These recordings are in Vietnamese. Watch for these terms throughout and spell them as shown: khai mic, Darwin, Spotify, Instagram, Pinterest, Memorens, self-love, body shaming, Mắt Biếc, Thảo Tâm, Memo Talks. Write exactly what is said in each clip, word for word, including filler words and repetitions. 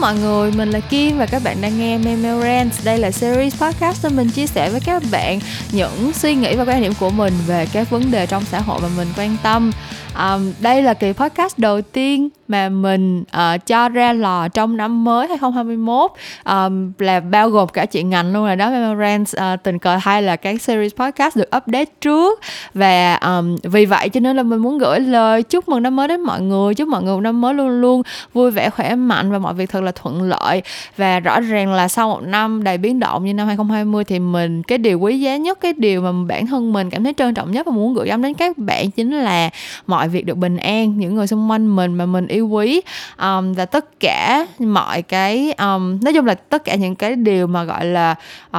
mọi người, mình là Kim và các bạn đang nghe Memo Rants. Đây là series podcast mà mình chia sẻ với các bạn những suy nghĩ và quan điểm của mình về các vấn đề trong xã hội mà mình quan tâm. Um, đây là kỳ podcast đầu tiên mà mình uh, cho ra lò trong năm mới hai không hai mốt, um, là bao gồm cả chuyện ngành luôn rồi đó. Memorens uh, tình cờ hay là cái series podcast được update trước, và um, vì vậy cho nên là mình muốn gửi lời chúc mừng năm mới đến mọi người. Chúc mọi người năm mới luôn luôn vui vẻ, khỏe mạnh và mọi việc thật là thuận lợi. Và rõ ràng là sau một năm đầy biến động như năm hai không hai không thì mình, cái điều quý giá nhất, cái điều mà bản thân mình cảm thấy trân trọng nhất và muốn gửi gắm đến các bạn chính là mọi việc được bình an, những người xung quanh mình mà mình yêu quý, um, và tất cả mọi cái um, nói chung là tất cả những cái điều mà gọi là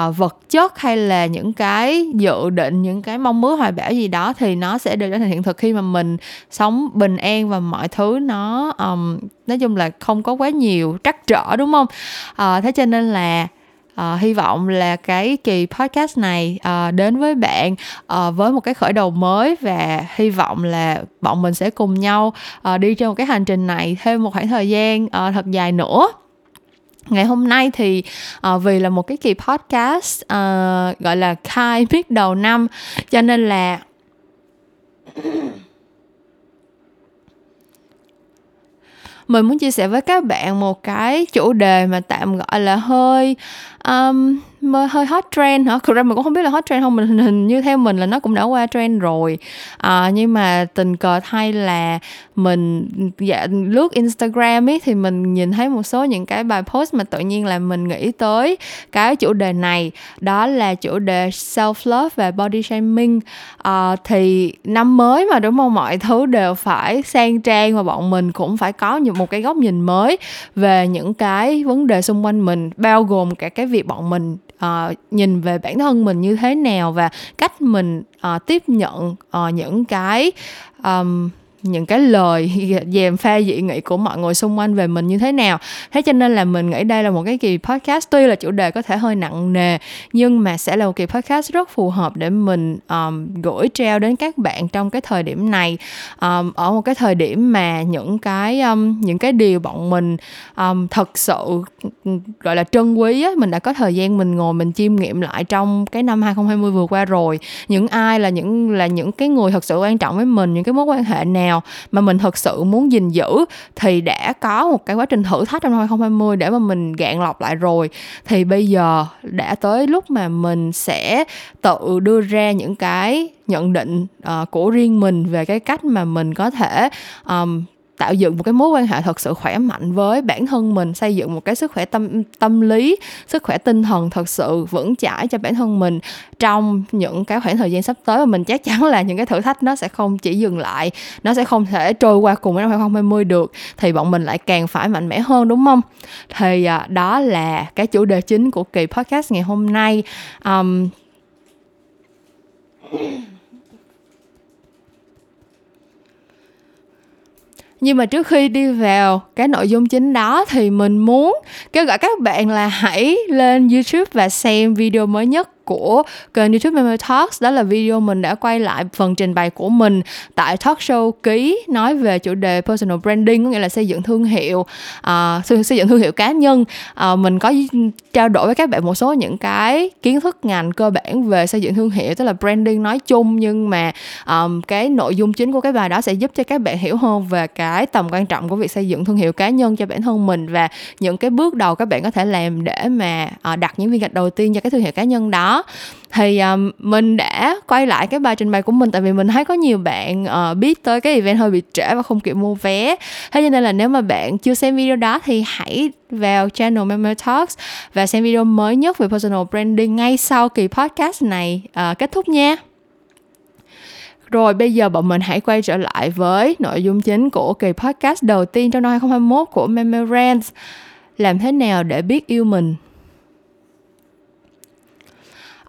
uh, vật chất hay là những cái dự định, những cái mong muốn hoài bão gì đó thì nó sẽ đều trở thành hiện thực khi mà mình sống bình an và mọi thứ nó um, nói chung là không có quá nhiều trắc trở, đúng không? Uh, thế cho nên là Uh, hy vọng là cái kỳ podcast này uh, đến với bạn uh, với một cái khởi đầu mới, và hy vọng là bọn mình sẽ cùng nhau uh, đi trên một cái hành trình này thêm một khoảng thời gian uh, thật dài nữa. Ngày hôm nay thì uh, vì là một cái kỳ podcast uh, gọi là khai mic đầu năm, cho nên là mình muốn chia sẻ với các bạn một cái chủ đề mà tạm gọi là hơi um, hơi hot trend hả? Thực ra mình cũng không biết là hot trend không, mình hình như theo mình là nó cũng đã qua trend rồi. À, nhưng mà tình cờ thay là mình dạ, lướt Instagram ấy, thì mình nhìn thấy một số những cái bài post mà tự nhiên là mình nghĩ tới cái chủ đề này. Đó là chủ đề self-love và body shaming. À, thì năm mới mà, đúng không? Mọi thứ đều phải sang trang và bọn mình cũng phải có một cái góc nhìn mới về những cái vấn đề xung quanh mình, bao gồm cả cái việc bọn mình À, nhìn về bản thân mình như thế nào và cách mình à, tiếp nhận à, những cái um, những cái lời dèm pha dị nghị của mọi người xung quanh về mình như thế nào. Thế cho nên là mình nghĩ đây là một cái kỳ podcast, tuy là chủ đề có thể hơi nặng nề nhưng mà sẽ là một kỳ podcast rất phù hợp để mình um, gửi trao đến các bạn trong cái thời điểm này, um, ở một cái thời điểm mà những cái um, những cái điều bọn mình um, thật sự gọi là trân quý á, mình đã có thời gian mình ngồi mình chiêm nghiệm lại trong cái năm hai không hai không vừa qua rồi. Những ai là những là những cái người thật sự quan trọng với mình, những cái mối quan hệ nào mà mình thực sự muốn gìn giữ thì đã có một cái quá trình thử thách trong năm hai không hai không để mà mình gạn lọc lại rồi. Thì bây giờ đã tới lúc mà mình sẽ tự đưa ra những cái nhận định uh, của riêng mình về cái cách mà mình có thể um, tạo dựng một cái mối quan hệ thật sự khỏe mạnh với bản thân mình, xây dựng một cái sức khỏe tâm tâm lý, sức khỏe tinh thần thật sự vững chãi cho bản thân mình trong những cái khoảng thời gian sắp tới. Và mình chắc chắn là những cái thử thách nó sẽ không chỉ dừng lại, nó sẽ không thể trôi qua cùng với năm hai không hai không được, thì bọn mình lại càng phải mạnh mẽ hơn, đúng không? Thì à, đó là cái chủ đề chính của kỳ podcast ngày hôm nay. um... Nhưng mà trước khi đi vào cái nội dung chính đó thì mình muốn kêu gọi các bạn là hãy lên YouTube và xem video mới nhất của kênh YouTube Memo Talks. Đó là video mình đã quay lại phần trình bày của mình tại talk show Ký, nói về chủ đề personal branding, có nghĩa là xây dựng thương hiệu, uh, xây dựng thương hiệu cá nhân. Uh, mình có trao đổi với các bạn một số những cái kiến thức ngành cơ bản về xây dựng thương hiệu, tức là branding nói chung, nhưng mà um, cái nội dung chính của cái bài đó sẽ giúp cho các bạn hiểu hơn về cái tầm quan trọng của việc xây dựng thương hiệu cá nhân cho bản thân mình và những cái bước đầu các bạn có thể làm để mà uh, đặt những viên gạch đầu tiên cho cái thương hiệu cá nhân đó. Thì um, mình đã quay lại cái bài trình bày của mình tại vì mình thấy có nhiều bạn uh, biết tới cái event hơi bị trễ và không kịp mua vé. Thế cho nên là nếu mà bạn chưa xem video đó thì hãy vào channel Memo Talks và xem video mới nhất về personal branding ngay sau kỳ podcast này uh, kết thúc nha. Rồi bây giờ bọn mình hãy quay trở lại với nội dung chính của kỳ podcast đầu tiên trong năm hai không hai mốt của Memorens. Làm thế nào để biết yêu mình?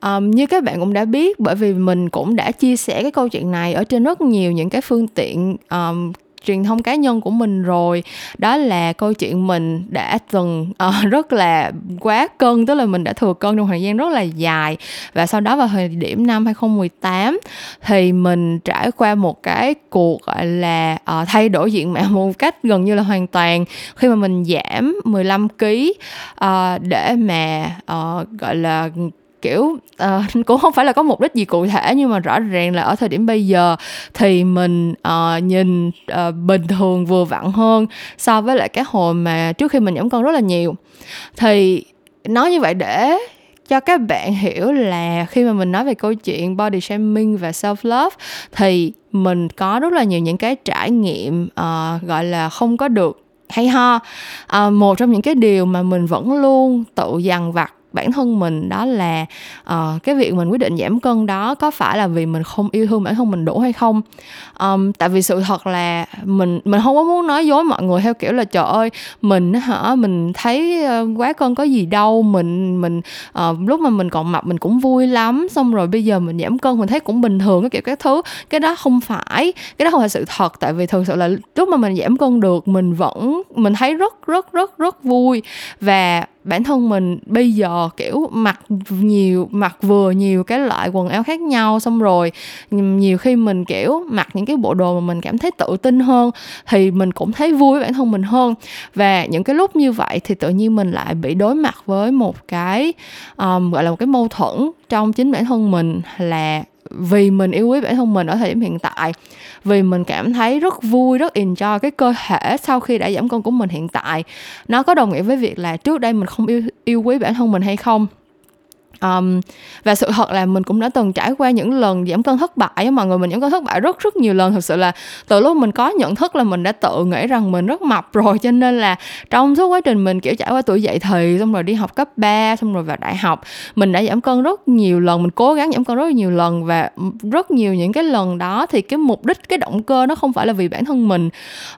Um, như các bạn cũng đã biết, bởi vì mình cũng đã chia sẻ cái câu chuyện này ở trên rất nhiều những cái phương tiện um, truyền thông cá nhân của mình rồi. Đó là câu chuyện mình đã từng uh, rất là quá cân, tức là mình đã thừa cân trong thời gian rất là dài. Và sau đó vào thời điểm năm hai không một tám thì mình trải qua một cái cuộc gọi là uh, thay đổi diện mạo một cách gần như là hoàn toàn, khi mà mình giảm mười lăm ki lô gam uh, để mà uh, gọi là kiểu uh, cũng không phải là có mục đích gì cụ thể, nhưng mà rõ ràng là ở thời điểm bây giờ thì mình uh, nhìn uh, bình thường vừa vặn hơn so với lại cái hồi mà trước khi mình giảm cân rất là nhiều. Thì nói như vậy để cho các bạn hiểu là khi mà mình nói về câu chuyện body shaming và self-love thì mình có rất là nhiều những cái trải nghiệm uh, gọi là không có được hay ho. Uh, một trong những cái điều mà mình vẫn luôn tự dằn vặt bản thân mình đó là uh, cái việc mình quyết định giảm cân đó có phải là vì mình không yêu thương bản thân mình đủ hay không. Um, tại vì sự thật là mình mình không có muốn nói dối mọi người theo kiểu là trời ơi mình hả mình thấy uh, quá cân có gì đâu, mình mình uh, lúc mà mình còn mập mình cũng vui lắm, xong rồi bây giờ mình giảm cân mình thấy cũng bình thường cái kiểu các thứ. Cái đó không phải cái đó không phải sự thật, tại vì thực sự là lúc mà mình giảm cân được mình vẫn mình thấy rất rất rất rất vui. Và bản thân mình bây giờ kiểu mặc nhiều, mặc vừa nhiều cái loại quần áo khác nhau, xong rồi nhiều khi mình kiểu mặc những cái bộ đồ mà mình cảm thấy tự tin hơn thì mình cũng thấy vui với bản thân mình hơn. Và những cái lúc như vậy thì tự nhiên mình lại bị đối mặt với một cái um, gọi là một cái mâu thuẫn trong chính bản thân mình, là vì mình yêu quý bản thân mình ở thời điểm hiện tại, vì mình cảm thấy rất vui, rất enjoy cái cơ thể sau khi đã giảm cân của mình hiện tại, nó có đồng nghĩa với việc là trước đây mình không yêu, yêu quý bản thân mình hay không. Um, và sự thật là mình cũng đã từng trải qua những lần giảm cân thất bại á mọi người. Mình giảm cân thất bại rất rất nhiều lần. Thực sự là từ lúc mình có nhận thức là mình đã tự nghĩ rằng mình rất mập rồi, cho nên là trong suốt quá trình mình kiểu trải qua tuổi dậy thì, xong rồi đi học cấp ba, xong rồi vào đại học, mình đã giảm cân rất nhiều lần, mình cố gắng giảm cân rất nhiều lần. Và rất nhiều những cái lần đó thì cái mục đích, cái động cơ nó không phải là vì bản thân mình,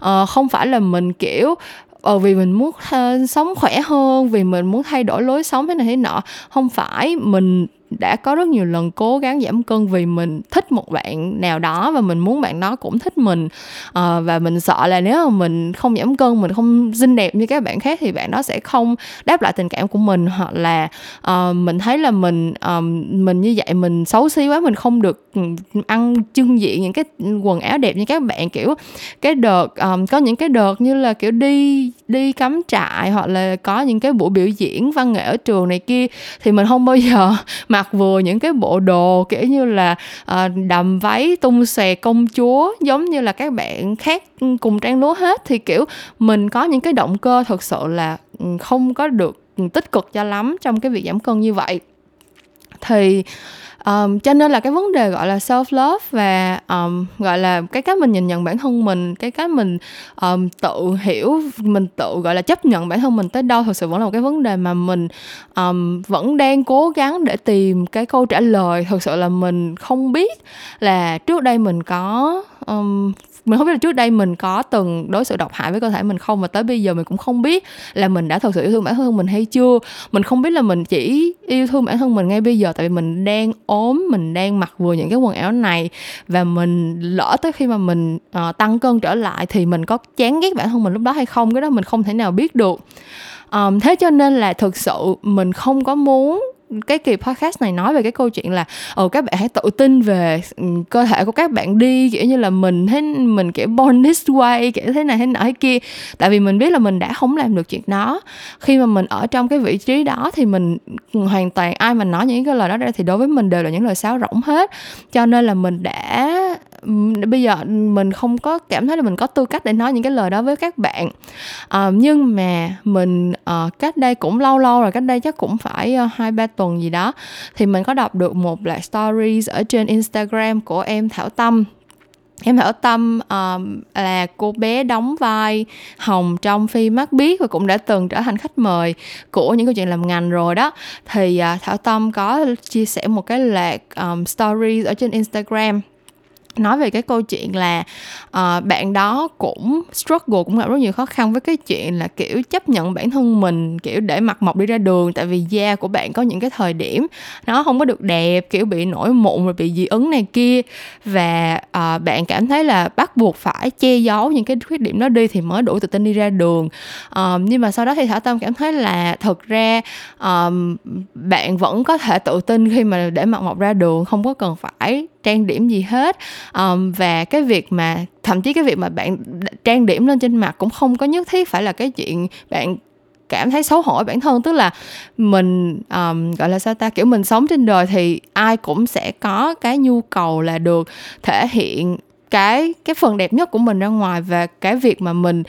uh, không phải là mình kiểu Ờ, vì mình muốn uh, sống khỏe hơn, vì mình muốn thay đổi lối sống thế này thế nọ. Không phải, mình đã có rất nhiều lần cố gắng giảm cân vì mình thích một bạn nào đó và mình muốn bạn đó cũng thích mình. À, và mình sợ là nếu mà mình không giảm cân, mình không xinh đẹp như các bạn khác thì bạn đó sẽ không đáp lại tình cảm của mình, hoặc là uh, mình thấy là mình uh, mình như vậy mình xấu xí quá, mình không được ăn trưng diện những cái quần áo đẹp như các bạn. Kiểu cái đợt um, có những cái đợt như là kiểu đi đi cắm trại hoặc là có những cái buổi biểu diễn văn nghệ ở trường này kia thì mình không bao giờ mà mặc vừa những cái bộ đồ kiểu như là đầm váy tung xòe công chúa giống như là các bạn khác cùng trang lứa hết. Thì kiểu mình có những cái động cơ thực sự là không có được tích cực cho lắm trong cái việc giảm cân như vậy. Thì Um, cho nên là cái vấn đề gọi là self-love và um, gọi là cái cách mình nhìn nhận bản thân mình, cái cách mình um, tự hiểu, mình tự gọi là chấp nhận bản thân mình tới đâu thực sự vẫn là một cái vấn đề mà mình um, vẫn đang cố gắng để tìm cái câu trả lời. Thực sự là mình không biết là trước đây mình có... Um, mình không biết là trước đây mình có từng đối xử độc hại với cơ thể mình không, và tới bây giờ mình cũng không biết là mình đã thực sự yêu thương bản thân mình hay chưa. Mình không biết là mình chỉ yêu thương bản thân mình ngay bây giờ tại vì mình đang ốm, mình đang mặc vừa những cái quần áo này, và mình lỡ tới khi mà mình uh, tăng cân trở lại thì mình có chán ghét bản thân mình lúc đó hay không, cái đó mình không thể nào biết được. Um, thế cho nên là thực sự mình không có muốn cái kỳ podcast này nói về cái câu chuyện là ừ, các bạn hãy tự tin về cơ thể của các bạn đi, kiểu như là mình thấy mình kiểu born this way, kiểu thế này thế nọ thế kia. Tại vì mình biết là mình đã không làm được chuyện đó. Khi mà mình ở trong cái vị trí đó thì mình hoàn toàn, ai mà nói những cái lời đó ra thì đối với mình đều là những lời sáo rỗng hết. Cho nên là mình đã bây giờ mình không có cảm thấy là mình có tư cách để nói những cái lời đó với các bạn. Uh, nhưng mà mình uh, cách đây cũng lâu lâu rồi, cách đây chắc cũng phải hai uh, ba tuần gì đó, thì mình có đọc được một lại stories ở trên Instagram của em Thảo Tâm. Em Thảo Tâm um, là cô bé đóng vai Hồng trong phim Mắt Biếc và cũng đã từng trở thành khách mời của những câu chuyện làm ngành rồi đó. Thì uh, Thảo Tâm có chia sẻ một cái loạt um, stories ở trên Instagram. nói về cái câu chuyện là uh, bạn đó cũng struggle, cũng gặp rất nhiều khó khăn với cái chuyện là kiểu chấp nhận bản thân mình, kiểu để mặt mộc đi ra đường, tại vì da của bạn có những cái thời điểm nó không có được đẹp, kiểu bị nổi mụn rồi bị dị ứng này kia, và uh, bạn cảm thấy là bắt buộc phải che giấu những cái khuyết điểm đó đi thì mới đủ tự tin đi ra đường. Uh, nhưng mà sau đó thì Thảo Tâm cảm thấy là thực ra uh, bạn vẫn có thể tự tin khi mà để mặt mộc ra đường, không có cần phải trang điểm gì hết. Um, và cái việc mà thậm chí cái việc mà bạn trang điểm lên trên mặt cũng không có nhất thiết phải là cái chuyện bạn cảm thấy xấu hổ bản thân. Tức là mình um, gọi là sao ta, kiểu mình sống trên đời thì ai cũng sẽ có cái nhu cầu là được thể hiện cái cái phần đẹp nhất của mình ra ngoài, và cái việc mà mình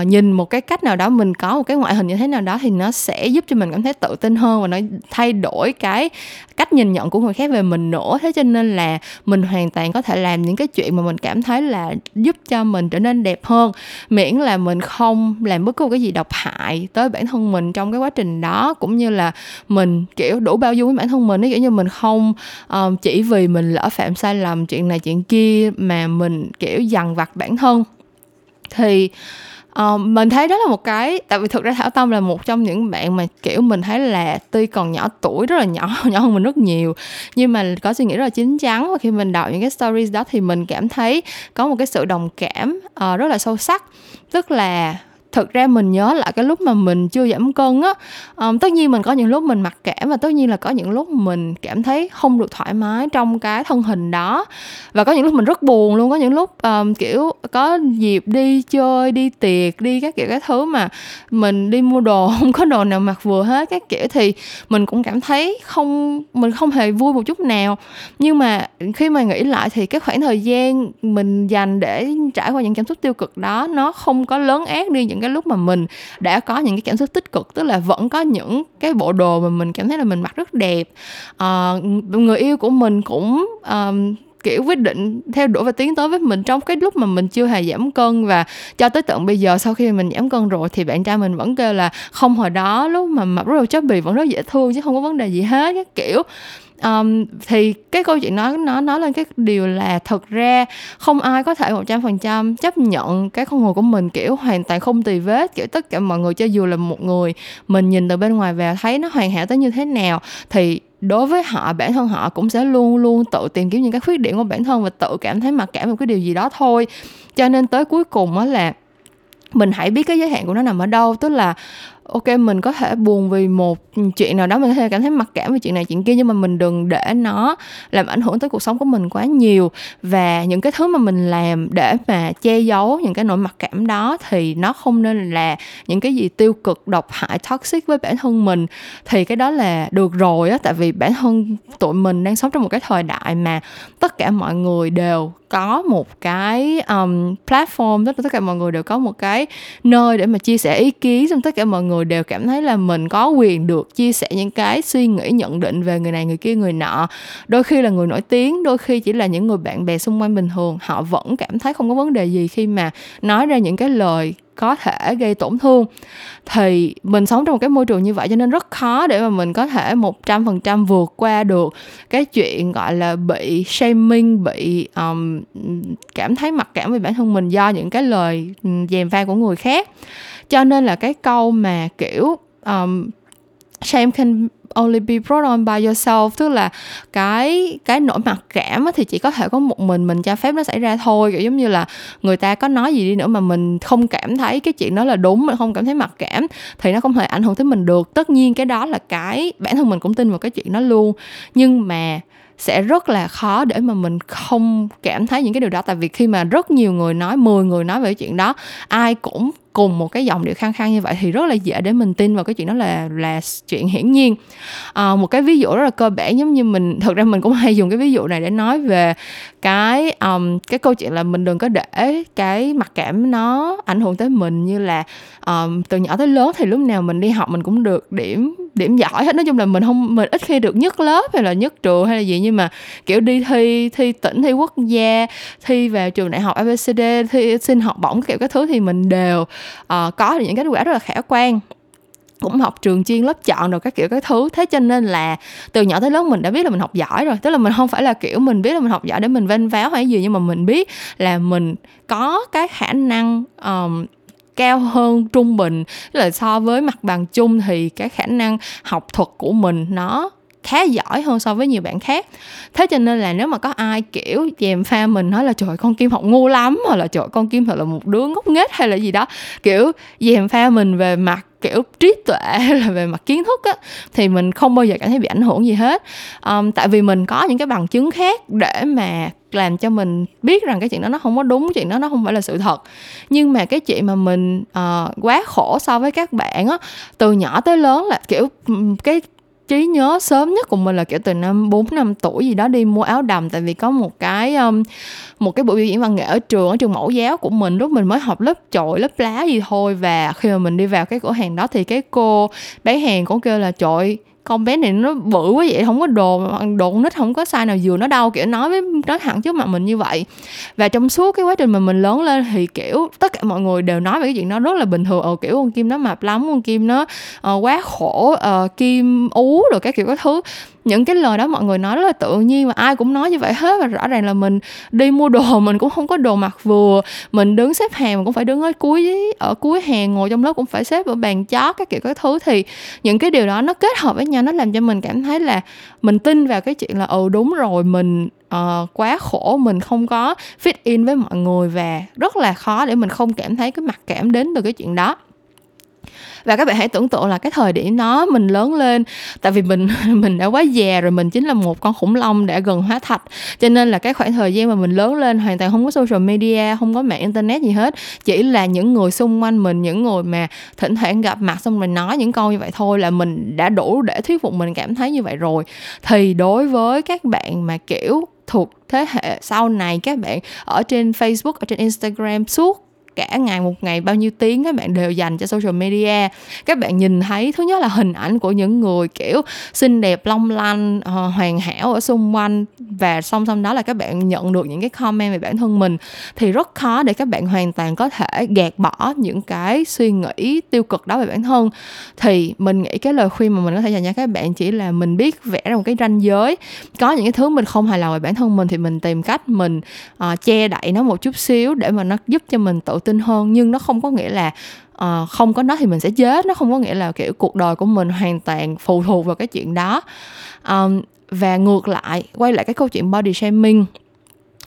uh, nhìn một cái cách nào đó, mình có một cái ngoại hình như thế nào đó thì nó sẽ giúp cho mình cảm thấy tự tin hơn, và nó thay đổi cái cách nhìn nhận của người khác về mình nữa. Thế cho nên là mình hoàn toàn có thể làm những cái chuyện mà mình cảm thấy là giúp cho mình trở nên đẹp hơn, miễn là mình không làm bất cứ một cái gì độc hại tới bản thân mình trong cái quá trình đó, cũng như là mình kiểu đủ bao dung với bản thân mình ấy, kiểu như mình không um, chỉ vì mình lỡ phạm sai lầm chuyện này chuyện kia mà mình mình kiểu dằn vặt bản thân. Thì uh, mình thấy đó là một cái, tại vì thực ra Thảo Tâm là một trong những bạn mà kiểu mình thấy là tuy còn nhỏ tuổi, rất là nhỏ, nhỏ hơn mình rất nhiều, nhưng mà có suy nghĩ rất là chín chắn, và khi mình đọc những cái stories đó thì mình cảm thấy có một cái sự đồng cảm uh, rất là sâu sắc. Tức là thực ra mình nhớ lại cái lúc mà mình chưa giảm cân á, um, tất nhiên mình có những lúc mình mặc cảm, và tất nhiên là có những lúc mình cảm thấy không được thoải mái trong cái thân hình đó, và có những lúc mình rất buồn luôn, có những lúc um, kiểu có dịp đi chơi, đi tiệc, đi các kiểu các thứ mà mình đi mua đồ không có đồ nào mặc vừa hết các kiểu, thì mình cũng cảm thấy không, mình không hề vui một chút nào. Nhưng mà khi mà nghĩ lại thì cái khoảng thời gian mình dành để trải qua những cảm xúc tiêu cực đó nó không có lớn ác đi những cái lúc mà mình đã có những cái cảm xúc tích cực. Tức là vẫn có những cái bộ đồ mà mình cảm thấy là mình mặc rất đẹp, à, người yêu của mình cũng um, kiểu quyết định theo đuổi và tiến tới với mình trong cái lúc mà mình chưa hề giảm cân, và cho tới tận bây giờ sau khi mình giảm cân rồi thì bạn trai mình vẫn kêu là không, hồi đó lúc mà mặc rất là chubby vẫn rất dễ thương chứ không có vấn đề gì hết các kiểu. Um, thì cái câu chuyện nói nó nói lên cái điều là thật ra không ai có thể một trăm phần trăm chấp nhận cái con người của mình kiểu hoàn toàn không tì vết, kiểu tất cả mọi người, cho dù là một người mình nhìn từ bên ngoài vào thấy nó hoàn hảo tới như thế nào thì đối với họ, bản thân họ cũng sẽ luôn luôn tự tìm kiếm những cái khuyết điểm của bản thân và tự cảm thấy mặc cảm một cái điều gì đó thôi. Cho nên tới cuối cùng á là mình hãy biết cái giới hạn của nó nằm ở đâu. Tức là ok, mình có thể buồn vì một chuyện nào đó, mình có thể cảm thấy mặc cảm về chuyện này chuyện kia, nhưng mà mình đừng để nó làm ảnh hưởng tới cuộc sống của mình quá nhiều. Và những cái thứ mà mình làm để mà che giấu những cái nỗi mặc cảm đó thì nó không nên là những cái gì tiêu cực, độc hại, toxic với bản thân mình, thì cái đó là được rồi á. Tại vì bản thân tụi mình đang sống trong một cái thời đại mà tất cả mọi người đều có một cái um, platform, tất cả mọi người đều có một cái nơi để mà chia sẻ ý kiến, xong tất cả mọi người đều cảm thấy là mình có quyền được chia sẻ những cái suy nghĩ, nhận định về người này, người kia, người nọ. Đôi khi là người nổi tiếng, đôi khi chỉ là những người bạn bè xung quanh bình thường, họ vẫn cảm thấy không có vấn đề gì khi mà nói ra những cái lời có thể gây tổn thương. Thì mình sống trong một cái môi trường như vậy cho nên rất khó để mà mình có thể một trăm phần trăm vượt qua được cái chuyện gọi là bị shaming, bị um, cảm thấy mặc cảm về bản thân mình do những cái lời gièm pha của người khác. Cho nên là cái câu mà kiểu um, shame can only be brought on by yourself, tức là cái cái nỗi mặc cảm thì chỉ có thể có một mình mình cho phép nó xảy ra thôi. Kiểu giống như là người ta có nói gì đi nữa mà mình không cảm thấy cái chuyện đó là đúng, mình không cảm thấy mặc cảm thì nó không hề ảnh hưởng tới mình được. Tất nhiên cái đó là cái bản thân mình cũng tin vào cái chuyện đó luôn, nhưng mà sẽ rất là khó để mà mình không cảm thấy những cái điều đó. Tại vì khi mà rất nhiều người nói, mười người nói về chuyện đó, ai cũng cùng một cái giọng điệu khăng khăng như vậy thì rất là dễ để mình tin vào cái chuyện đó là là chuyện hiển nhiên. À, một cái ví dụ rất là cơ bản, giống như mình, thực ra mình cũng hay dùng cái ví dụ này để nói về cái um, cái câu chuyện là mình đừng có để cái mặc cảm nó ảnh hưởng tới mình. Như là um, từ nhỏ tới lớn thì lúc nào mình đi học mình cũng được điểm điểm giỏi hết, nói chung là mình không mình ít khi được nhất lớp hay là nhất trường hay là gì, nhưng mà kiểu đi thi thi tỉnh, thi quốc gia, thi về trường đại học a bê xê đê, thi xin học bổng kiểu các thứ thì mình đều Uh, có những kết quả rất là khả quan. cũng học trường chuyên lớp chọn rồi các kiểu các thứ. Thế cho nên là từ nhỏ tới lớn mình đã biết là mình học giỏi rồi. Tức là mình không phải là kiểu mình biết là mình học giỏi để mình vênh váo hay gì, nhưng mà mình biết là mình có cái khả năng um, cao hơn trung bình. Tức là so với mặt bằng chung thì cái khả năng học thuật của mình nó khá giỏi hơn so với nhiều bạn khác. Thế cho nên là nếu mà có ai kiểu dèm pha mình nói là trời con Kim học ngu lắm, hoặc là trời con Kim thật là một đứa ngốc nghếch hay là gì đó, kiểu dèm pha mình về mặt kiểu trí tuệ hay là về mặt kiến thức á, thì mình không bao giờ cảm thấy bị ảnh hưởng gì hết. um, Tại vì mình có những cái bằng chứng khác để mà làm cho mình biết rằng cái chuyện đó nó không có đúng, chuyện đó nó không phải là sự thật. Nhưng mà cái chuyện mà mình uh, quá khổ so với các bạn á, từ nhỏ tới lớn là kiểu cái trí nhớ sớm nhất của mình là kiểu từ năm bốn năm tuổi gì đó đi mua áo đầm. Tại vì có một cái um, một cái buổi biểu diễn văn nghệ ở trường, ở trường mẫu giáo của mình, lúc mình mới học lớp chọi, lớp lá gì thôi. Và khi mà mình đi vào cái cửa hàng đó thì cái cô bán hàng cũng kêu là trời con bé này nó bự quá vậy, không có đồ, đồ con nít không có size nào vừa nó đâu, kiểu nói với nói thẳng trước mặt mình như vậy. Và trong suốt cái quá trình mà mình lớn lên thì kiểu tất cả mọi người đều nói về cái chuyện đó rất là bình thường. Ờ kiểu con Kim nó mập lắm, con Kim nó uh, quá khổ, uh, Kim ú rồi các kiểu các thứ. Những cái lời đó mọi người nói rất là tự nhiên và ai cũng nói như vậy hết. Và rõ ràng là mình đi mua đồ mình cũng không có đồ mặc vừa, mình đứng xếp hàng mình cũng phải đứng ở cuối ở cuối hàng, ngồi trong lớp cũng phải xếp ở bàn chót các kiểu các thứ. Thì những cái điều đó nó kết hợp với nhau, nó làm cho mình cảm thấy là mình tin vào cái chuyện là ừ đúng rồi, mình uh, quá khổ, mình không có fit in với mọi người. Và rất là khó để mình không cảm thấy cái mặc cảm đến từ cái chuyện đó. Và các bạn hãy tưởng tượng là cái thời điểm đó mình lớn lên, tại vì mình mình đã quá già rồi, mình chính là một con khủng long đã gần hóa thạch. Cho nên là cái khoảng thời gian mà mình lớn lên hoàn toàn không có social media, không có mạng internet gì hết, chỉ là những người xung quanh mình, những người mà thỉnh thoảng gặp mặt xong rồi nói những câu như vậy thôi là mình đã đủ để thuyết phục mình cảm thấy như vậy rồi. Thì đối với các bạn mà kiểu thuộc thế hệ sau này, các bạn ở trên Facebook, ở trên Instagram suốt cả ngày, một ngày bao nhiêu tiếng các bạn đều dành cho social media. Các bạn nhìn thấy thứ nhất là hình ảnh của những người kiểu xinh đẹp, long lanh, uh, hoàn hảo ở xung quanh. Và song song đó là các bạn nhận được những cái comment về bản thân mình. Thì rất khó để các bạn hoàn toàn có thể gạt bỏ những cái suy nghĩ tiêu cực đó về bản thân. Thì mình nghĩ cái lời khuyên mà mình có thể dành cho các bạn chỉ là mình biết vẽ ra một cái ranh giới. Có những cái thứ mình không hài lòng về bản thân mình thì mình tìm cách mình uh, che đậy nó một chút xíu để mà nó giúp cho mình tự tin hơn. Nhưng nó không có nghĩa là uh, không có nó thì mình sẽ chết. Nó không có nghĩa là kiểu cuộc đời của mình hoàn toàn phụ thuộc vào cái chuyện đó. um, Và ngược lại, quay lại cái câu chuyện body shaming,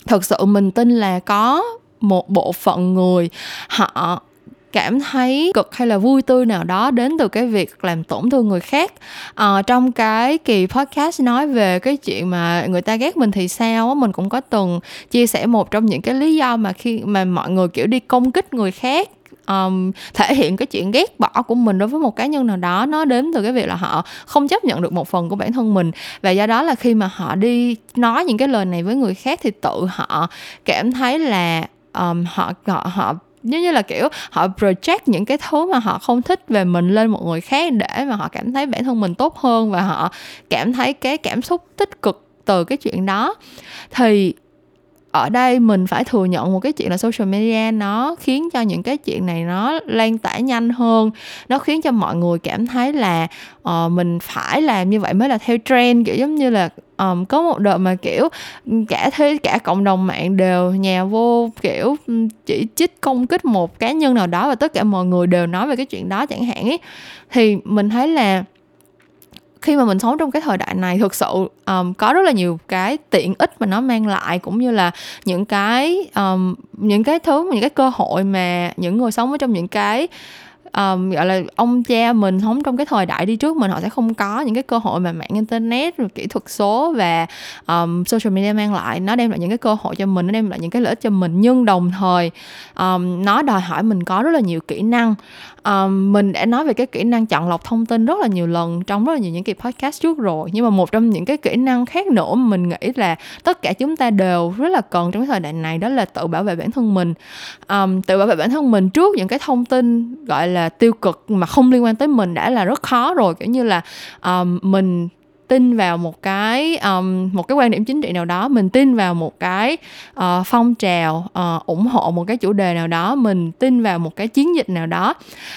thật sự mình tin là có một bộ phận người họ cảm thấy cực hay là vui tươi nào đó đến từ cái việc làm tổn thương người khác. À, trong cái kỳ podcast nói về cái chuyện mà người ta ghét mình thì sao á, mình cũng có từng chia sẻ một trong những cái lý do mà khi mà mọi người kiểu đi công kích người khác, Um, thể hiện cái chuyện ghét bỏ của mình đối với một cá nhân nào đó, nó đến từ cái việc là họ không chấp nhận được một phần của bản thân mình. Và do đó là khi mà họ đi nói những cái lời này với người khác thì tự họ cảm thấy là um, họ họ họ giống như là kiểu họ project những cái thứ mà họ không thích về mình lên một người khác để mà họ cảm thấy bản thân mình tốt hơn và họ cảm thấy cái cảm xúc tích cực từ cái chuyện đó. Thì ở đây mình phải thừa nhận một cái chuyện là social media nó khiến cho những cái chuyện này nó lan tỏa nhanh hơn. Nó khiến cho mọi người cảm thấy là uh, mình phải làm như vậy mới là theo trend. Kiểu giống như là um, có một đợt mà kiểu cả thế, cả cộng đồng mạng đều nhào vô kiểu chỉ trích công kích một cá nhân nào đó và tất cả mọi người đều nói về cái chuyện đó chẳng hạn ấy. Thì mình thấy là khi mà mình sống trong cái thời đại này thực sự um, có rất là nhiều cái tiện ích mà nó mang lại, cũng như là những cái um, những cái thứ, những cái cơ hội mà những người sống ở trong những cái Um, gọi là ông cha mình sống trong cái thời đại đi trước mình, họ sẽ không có những cái cơ hội mà mạng internet rồi kỹ thuật số và um, social media mang lại. Nó đem lại những cái cơ hội cho mình, nó đem lại những cái lợi ích cho mình, nhưng đồng thời um, nó đòi hỏi mình có rất là nhiều kỹ năng. um, Mình đã nói về cái kỹ năng chọn lọc thông tin rất là nhiều lần trong rất là nhiều những cái podcast trước rồi, nhưng mà một trong những cái kỹ năng khác nữa mình nghĩ là tất cả chúng ta đều rất là cần trong cái thời đại này, đó là tự bảo vệ bản thân mình. um, Tự bảo vệ bản thân mình trước những cái thông tin gọi là tiêu cực mà không liên quan tới mình đã là rất khó rồi. Kiểu như là um, mình tin vào một cái um, một cái quan điểm chính trị nào đó, mình tin vào một cái uh, phong trào uh, ủng hộ một cái chủ đề nào đó, mình tin vào một cái chiến dịch nào đó,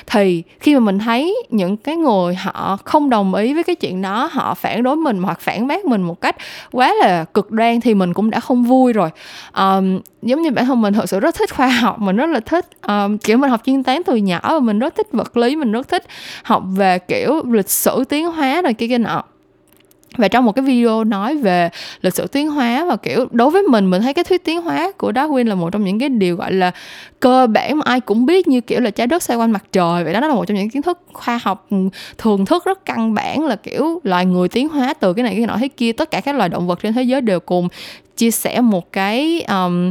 thì khi mà mình thấy những cái người họ không đồng ý với cái chuyện đó, họ phản đối mình hoặc phản bác mình một cách quá là cực đoan thì mình cũng đã không vui rồi. Um, giống như bản thân mình thực sự rất thích khoa học, mình rất là thích um, kiểu mình học chuyên toán từ nhỏ và mình rất thích vật lý, mình rất thích học về kiểu lịch sử tiến hóa rồi kia kia nọ. Và trong một cái video nói về lịch sử tiến hóa và kiểu đối với mình, mình thấy cái thuyết tiến hóa của Darwin là một trong những cái điều gọi là cơ bản mà ai cũng biết, như kiểu là trái đất xoay quanh mặt trời vậy đó. Đó là một trong những kiến thức khoa học thường thức rất căn bản, là kiểu loài người tiến hóa từ cái này cái nọ thế kia, tất cả các loài động vật trên thế giới đều cùng chia sẻ một cái um,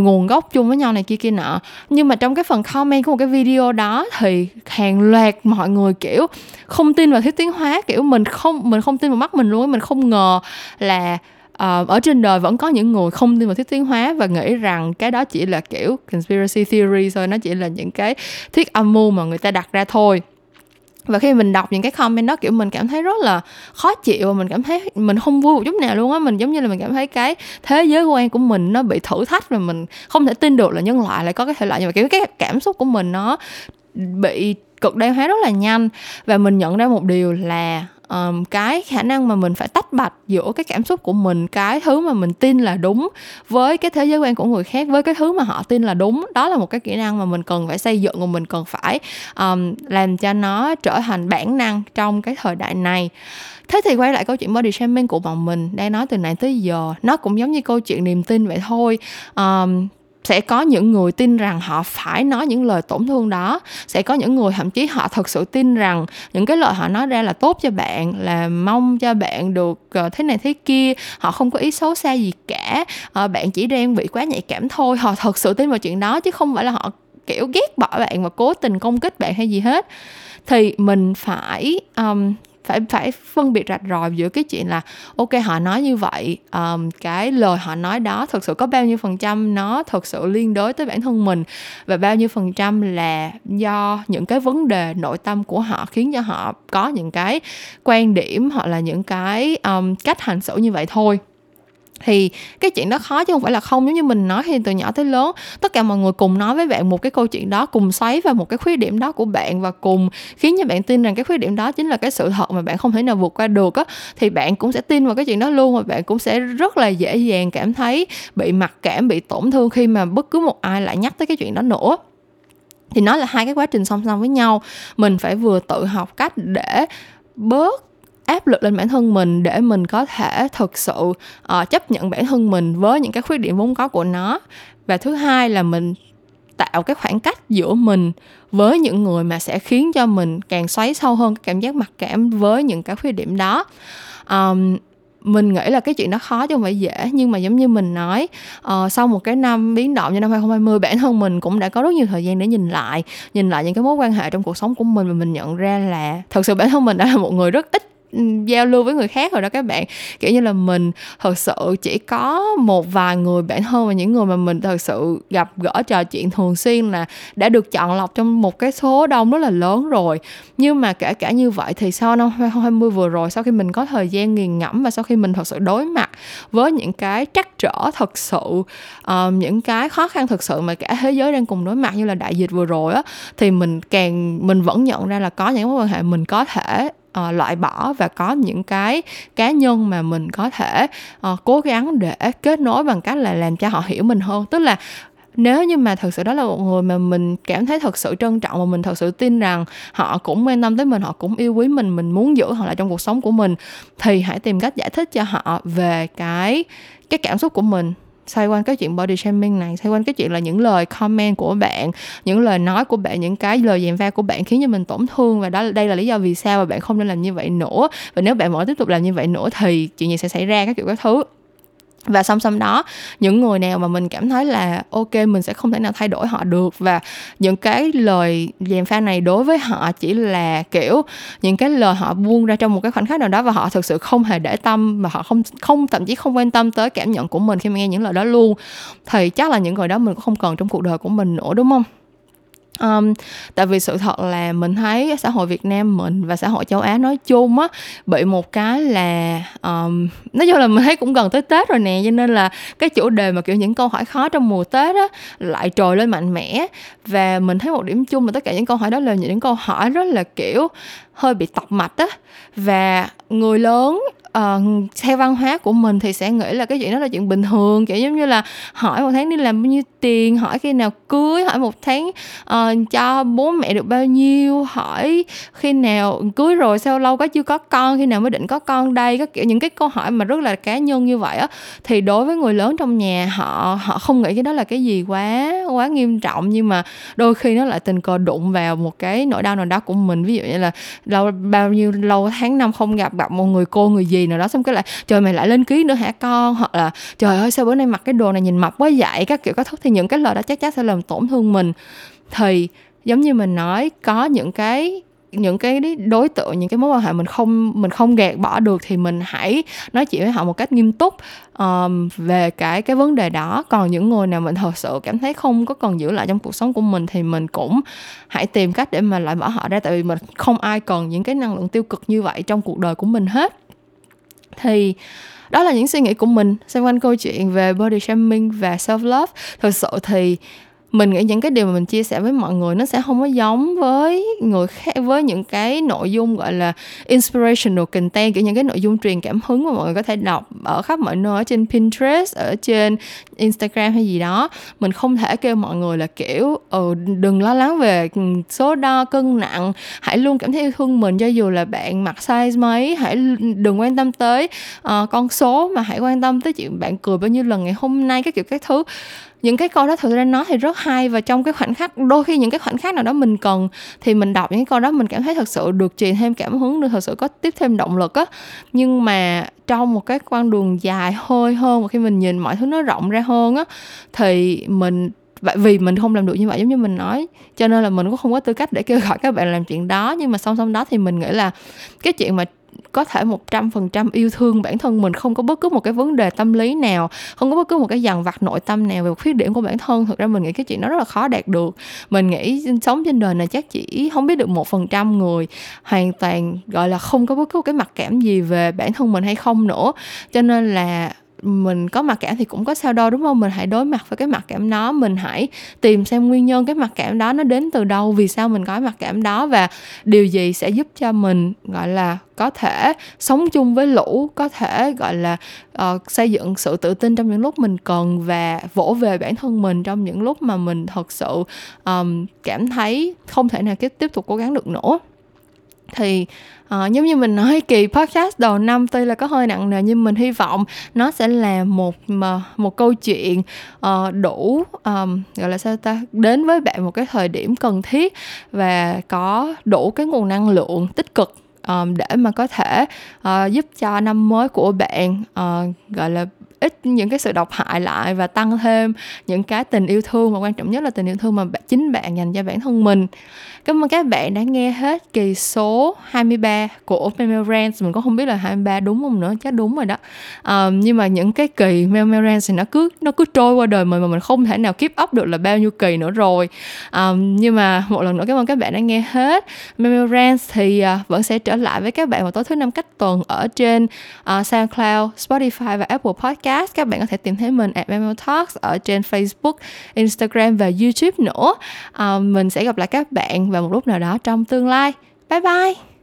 nguồn gốc chung với nhau này kia kia nọ. Nhưng mà trong cái phần comment của một cái video đó thì hàng loạt mọi người kiểu không tin vào thuyết tiến hóa, kiểu mình không mình không tin vào mắt mình luôn ấy. Mình không ngờ là Uh, ở trên đời vẫn có những người không tin vào thuyết tiến hóa và nghĩ rằng cái đó chỉ là kiểu conspiracy theory thôi, nó chỉ là những cái thuyết âm mưu mà người ta đặt ra thôi. Và khi mình đọc những cái comment đó, kiểu mình cảm thấy rất là khó chịu, và mình cảm thấy mình không vui một chút nào luôn á. Mình giống như là mình cảm thấy cái thế giới quan của mình nó bị thử thách, và mình không thể tin được là nhân loại lại có cái thể loại như vậy. Kiểu cái cảm xúc của mình nó bị cực đoan hóa rất là nhanh. Và mình nhận ra một điều là Um, cái khả năng mà mình phải tách bạch giữa cái cảm xúc của mình, cái thứ mà mình tin là đúng với cái thế giới quan của người khác, với cái thứ mà họ tin là đúng, đó là một cái kỹ năng mà mình cần phải xây dựng, và mình cần phải um, làm cho nó trở thành bản năng trong cái thời đại này. Thế thì quay lại câu chuyện body shaming của bọn mình đang nói từ nãy tới giờ, nó cũng giống như câu chuyện niềm tin vậy thôi. um, Sẽ có những người tin rằng họ phải nói những lời tổn thương đó. Sẽ có những người thậm chí họ thật sự tin rằng những cái lời họ nói ra là tốt cho bạn, là mong cho bạn được thế này thế kia, họ không có ý xấu xa gì cả, bạn chỉ đang bị quá nhạy cảm thôi. Họ thật sự tin vào chuyện đó, chứ không phải là họ kiểu ghét bỏ bạn và cố tình công kích bạn hay gì hết. Thì mình phải... Um, Phải, phải phân biệt rạch ròi giữa cái chuyện là ok, họ nói như vậy, um, cái lời họ nói đó thực sự có bao nhiêu phần trăm nó thực sự liên đối tới bản thân mình, và bao nhiêu phần trăm là do những cái vấn đề nội tâm của họ khiến cho họ có những cái quan điểm hoặc là những cái um, cách hành xử như vậy thôi. Thì cái chuyện đó khó chứ không phải là không. Giống như mình nói thì từ nhỏ tới lớn, tất cả mọi người cùng nói với bạn một cái câu chuyện đó, cùng xoáy vào một cái khuyết điểm đó của bạn, và cùng khiến cho bạn tin rằng cái khuyết điểm đó chính là cái sự thật mà bạn không thể nào vượt qua được á, thì bạn cũng sẽ tin vào cái chuyện đó luôn, và bạn cũng sẽ rất là dễ dàng cảm thấy bị mặc cảm, bị tổn thương khi mà bất cứ một ai lại nhắc tới cái chuyện đó nữa. Thì nó là hai cái quá trình song song với nhau. Mình phải vừa tự học cách để bớt áp lực lên bản thân mình, để mình có thể thực sự uh, chấp nhận bản thân mình với những cái khuyết điểm vốn có của nó. Và thứ hai là mình tạo cái khoảng cách giữa mình với những người mà sẽ khiến cho mình càng xoáy sâu hơn cái cảm giác mặc cảm với những cái khuyết điểm đó. Um, mình nghĩ là cái chuyện đó khó chứ không phải dễ, nhưng mà giống như mình nói, uh, sau một cái năm biến động như năm hai không hai không, bản thân mình cũng đã có rất nhiều thời gian để nhìn lại nhìn lại những cái mối quan hệ trong cuộc sống của mình, và mình nhận ra là thật sự bản thân mình đã là một người rất ít giao lưu với người khác rồi đó các bạn. Kiểu như là mình thật sự chỉ có một vài người bạn thân, và những người mà mình thật sự gặp gỡ trò chuyện thường xuyên là đã được chọn lọc trong một cái số đông rất là lớn rồi. Nhưng mà kể cả như vậy thì sau năm hai không hai không vừa rồi, sau khi mình có thời gian nghiền ngẫm và sau khi mình thật sự đối mặt với những cái trắc trở thật sự, uh, những cái khó khăn thật sự mà cả thế giới đang cùng đối mặt như là đại dịch vừa rồi á, thì mình càng mình vẫn nhận ra là có những mối quan hệ mình có thể À, loại bỏ, và có những cái cá nhân mà mình có thể à, cố gắng để kết nối bằng cách là làm cho họ hiểu mình hơn. Tức là nếu như mà thật sự đó là một người mà mình cảm thấy thật sự trân trọng, và mình thật sự tin rằng họ cũng quan tâm tới mình, họ cũng yêu quý mình, mình muốn giữ họ lại trong cuộc sống của mình, thì hãy tìm cách giải thích cho họ về cái, cái cảm xúc của mình xoay quanh cái chuyện body shaming này, xoay quanh cái chuyện là những lời comment của bạn, những lời nói của bạn, những cái lời dèm pha của bạn khiến cho mình tổn thương, và đó đây là lý do vì sao mà bạn không nên làm như vậy nữa, và nếu bạn vẫn tiếp tục làm như vậy nữa thì chuyện gì sẽ xảy ra, các kiểu các thứ. Và song song đó, những người nào mà mình cảm thấy là ok, mình sẽ không thể nào thay đổi họ được, và những cái lời dèm pha này đối với họ chỉ là kiểu những cái lời họ buông ra trong một cái khoảnh khắc nào đó, và họ thực sự không hề để tâm, và họ không, không thậm chí không quan tâm tới cảm nhận của mình khi mà nghe những lời đó luôn, thì chắc là những người đó mình cũng không cần trong cuộc đời của mình nữa, đúng không? Um, tại vì sự thật là mình thấy xã hội Việt Nam mình và xã hội châu Á nói chung á bị một cái là um, nói chung là mình thấy cũng gần tới Tết rồi nè, cho nên là cái chủ đề mà kiểu những câu hỏi khó trong mùa Tết á lại trồi lên mạnh mẽ. Và mình thấy một điểm chung là tất cả những câu hỏi đó là những câu hỏi rất là kiểu hơi bị tọc mạch á, và người lớn Uh, theo văn hóa của mình thì sẽ nghĩ là cái chuyện đó là chuyện bình thường, kiểu giống như là hỏi một tháng đi làm bao nhiêu tiền, hỏi khi nào cưới, hỏi một tháng uh, cho bố mẹ được bao nhiêu, hỏi khi nào cưới rồi, sao lâu có chưa có con, khi nào mới định có con đây, các kiểu những cái câu hỏi mà rất là cá nhân như vậy á, thì đối với người lớn trong nhà họ họ không nghĩ cái đó là cái gì quá quá nghiêm trọng, nhưng mà đôi khi nó lại tình cờ đụng vào một cái nỗi đau nào đó của mình, ví dụ như là lâu bao nhiêu lâu tháng năm không gặp gặp một người cô người gì nào đó, xong cái lại trời mày lại lên ký nữa hả con, hoặc là trời ơi sao bữa nay mặc cái đồ này nhìn mập quá vậy, các kiểu các thứ. Thì những cái lời đó chắc chắn sẽ làm tổn thương mình. Thì giống như mình nói, có những cái những cái đối tượng, những cái mối quan hệ mình không mình không gạt bỏ được thì mình hãy nói chuyện với họ một cách nghiêm túc um, về cái cái vấn đề đó. Còn những người nào mình thật sự cảm thấy không có cần giữ lại trong cuộc sống của mình thì mình cũng hãy tìm cách để mà loại bỏ họ ra, tại vì mình không ai cần những cái năng lượng tiêu cực như vậy trong cuộc đời của mình hết. Thì đó là những suy nghĩ của mình xoay quanh câu chuyện về body shaming và self-love. Thật sự thì mình nghĩ những cái điều mà mình chia sẻ với mọi người nó sẽ không có giống với người khác, với những cái nội dung gọi là inspirational content, kiểu những cái nội dung truyền cảm hứng mà mọi người có thể đọc ở khắp mọi nơi, ở trên Pinterest, ở trên Instagram hay gì đó. Mình không thể kêu mọi người là kiểu ừ, đừng lo lắng về số đo cân nặng, hãy luôn cảm thấy yêu thương mình cho dù là bạn mặc size mấy, hãy đừng quan tâm tới uh, con số mà hãy quan tâm tới chuyện bạn cười bao nhiêu lần ngày hôm nay, các kiểu các thứ. Những cái câu đó thực ra nó thì rất hay, và trong cái khoảnh khắc, đôi khi những cái khoảnh khắc nào đó mình cần thì mình đọc những cái câu đó mình cảm thấy thật sự được truyền thêm cảm hứng, được thật sự có tiếp thêm động lực á. Nhưng mà trong một cái con đường dài hơi hơn, và khi mình nhìn mọi thứ nó rộng ra hơn á, thì mình, vì mình không làm được như vậy giống như mình nói, cho nên là mình cũng không có tư cách để kêu gọi các bạn làm chuyện đó. Nhưng mà song song đó thì mình nghĩ là cái chuyện mà có thể một trăm phần trăm yêu thương bản thân mình, không có bất cứ một cái vấn đề tâm lý nào, không có bất cứ một cái dằn vặt nội tâm nào về một khuyết điểm của bản thân, thực ra mình nghĩ cái chuyện đó rất là khó đạt được. Mình nghĩ sống trên đời này chắc chỉ không biết được một phần trăm người hoàn toàn gọi là không có bất cứ một cái mặc cảm gì về bản thân mình hay không nữa. Cho nên là mình có mặc cảm thì cũng có sao đâu, đúng không? Mình hãy đối mặt với cái mặc cảm đó, mình hãy tìm xem nguyên nhân cái mặc cảm đó nó đến từ đâu, vì sao mình có mặc cảm đó, và điều gì sẽ giúp cho mình gọi là có thể sống chung với lũ, có thể gọi là uh, xây dựng sự tự tin trong những lúc mình cần, và vỗ về bản thân mình trong những lúc mà mình thật sự um, cảm thấy không thể nào tiếp tục cố gắng được nữa. Thì uh, giống như mình nói, kỳ podcast đầu năm tuy là có hơi nặng nề, nhưng mình hy vọng nó sẽ là một một câu chuyện uh, đủ um, gọi là sao ta đến với bạn một cái thời điểm cần thiết, và có đủ cái nguồn năng lượng tích cực um, để mà có thể uh, giúp cho năm mới của bạn uh, gọi là ít những cái sự độc hại lại, và tăng thêm những cái tình yêu thương, và quan trọng nhất là tình yêu thương mà chính bạn dành cho bản thân mình. Cảm ơn các bạn đã nghe hết kỳ số hai mươi ba của Memo Rants. Mình cũng không biết là hai mươi ba đúng không nữa, chắc đúng rồi đó. Um, nhưng mà những cái kỳ Memo Rants thì nó cứ nó cứ trôi qua đời mình mà mình không thể nào keep up được là bao nhiêu kỳ nữa rồi. Um, nhưng mà một lần nữa cảm ơn các bạn đã nghe hết. Memo Rants thì uh, vẫn sẽ trở lại với các bạn vào tối thứ năm cách tuần ở trên uh, SoundCloud, Spotify và Apple Podcast. Các bạn có thể tìm thấy mình at Memo Talks ở trên Facebook, Instagram và YouTube nữa. À, mình sẽ gặp lại các bạn vào một lúc nào đó trong tương lai. Bye bye!